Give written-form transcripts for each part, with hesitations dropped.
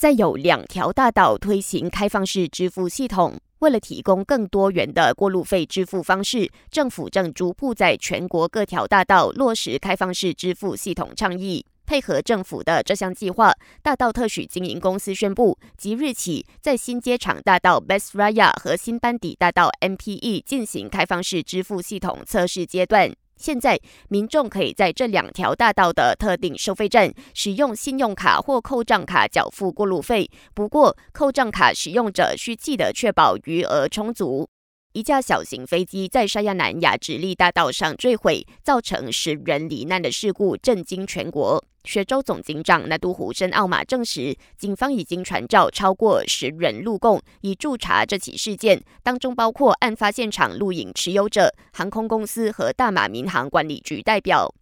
在有2条大岛推行开放式支付系统。为了提供更多元的过路费支付方式，政府正逐步在全国各条大道落实开放式支付系统倡议。配合政府的这项计划，大道特许经营公司宣布，即日起在新街场大道 Besraya 和新班底大道 NPE 进行开放式支付系统测试阶段。现在，民众可以在这2条大道的特定收费站使用信用卡或扣账卡缴付过路费，不过扣账卡使用者需记得确保余额充足。一架小型飞机在沙亚南雅直利大道上坠毁，造成10人罹难的事故震惊全国。雪州总警长那都胡申奥马证实，警方已经传召超过10人录供，以驻查这起事件，当中包括案发现场录影持有者、航空公司和大马民航管理局代表。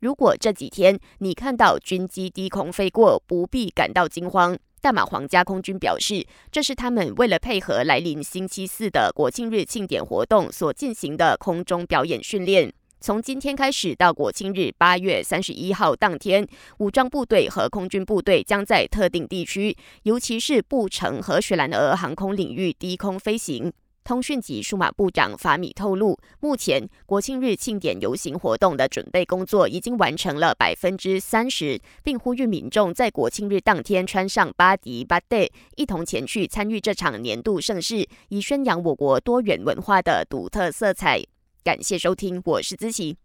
如果这几天你看到军机低空飞过，不必感到惊慌。大马皇家空军表示，这是他们为了配合来临星期四的国庆日庆典活动所进行的空中表演训练。从今天开始到国庆日8月31号当天，武装部队和空军部队将在特定地区，尤其是布城和雪兰莪航空领域低空飞行。通讯及数码部长法米透露，目前国庆日庆典游行活动的准备工作已经完成了 30%， 并呼吁民众在国庆日当天穿上巴迪巴带，一同前去参与这场年度盛事，以宣扬我国多元文化的独特色彩。感谢收听，我是姿琪。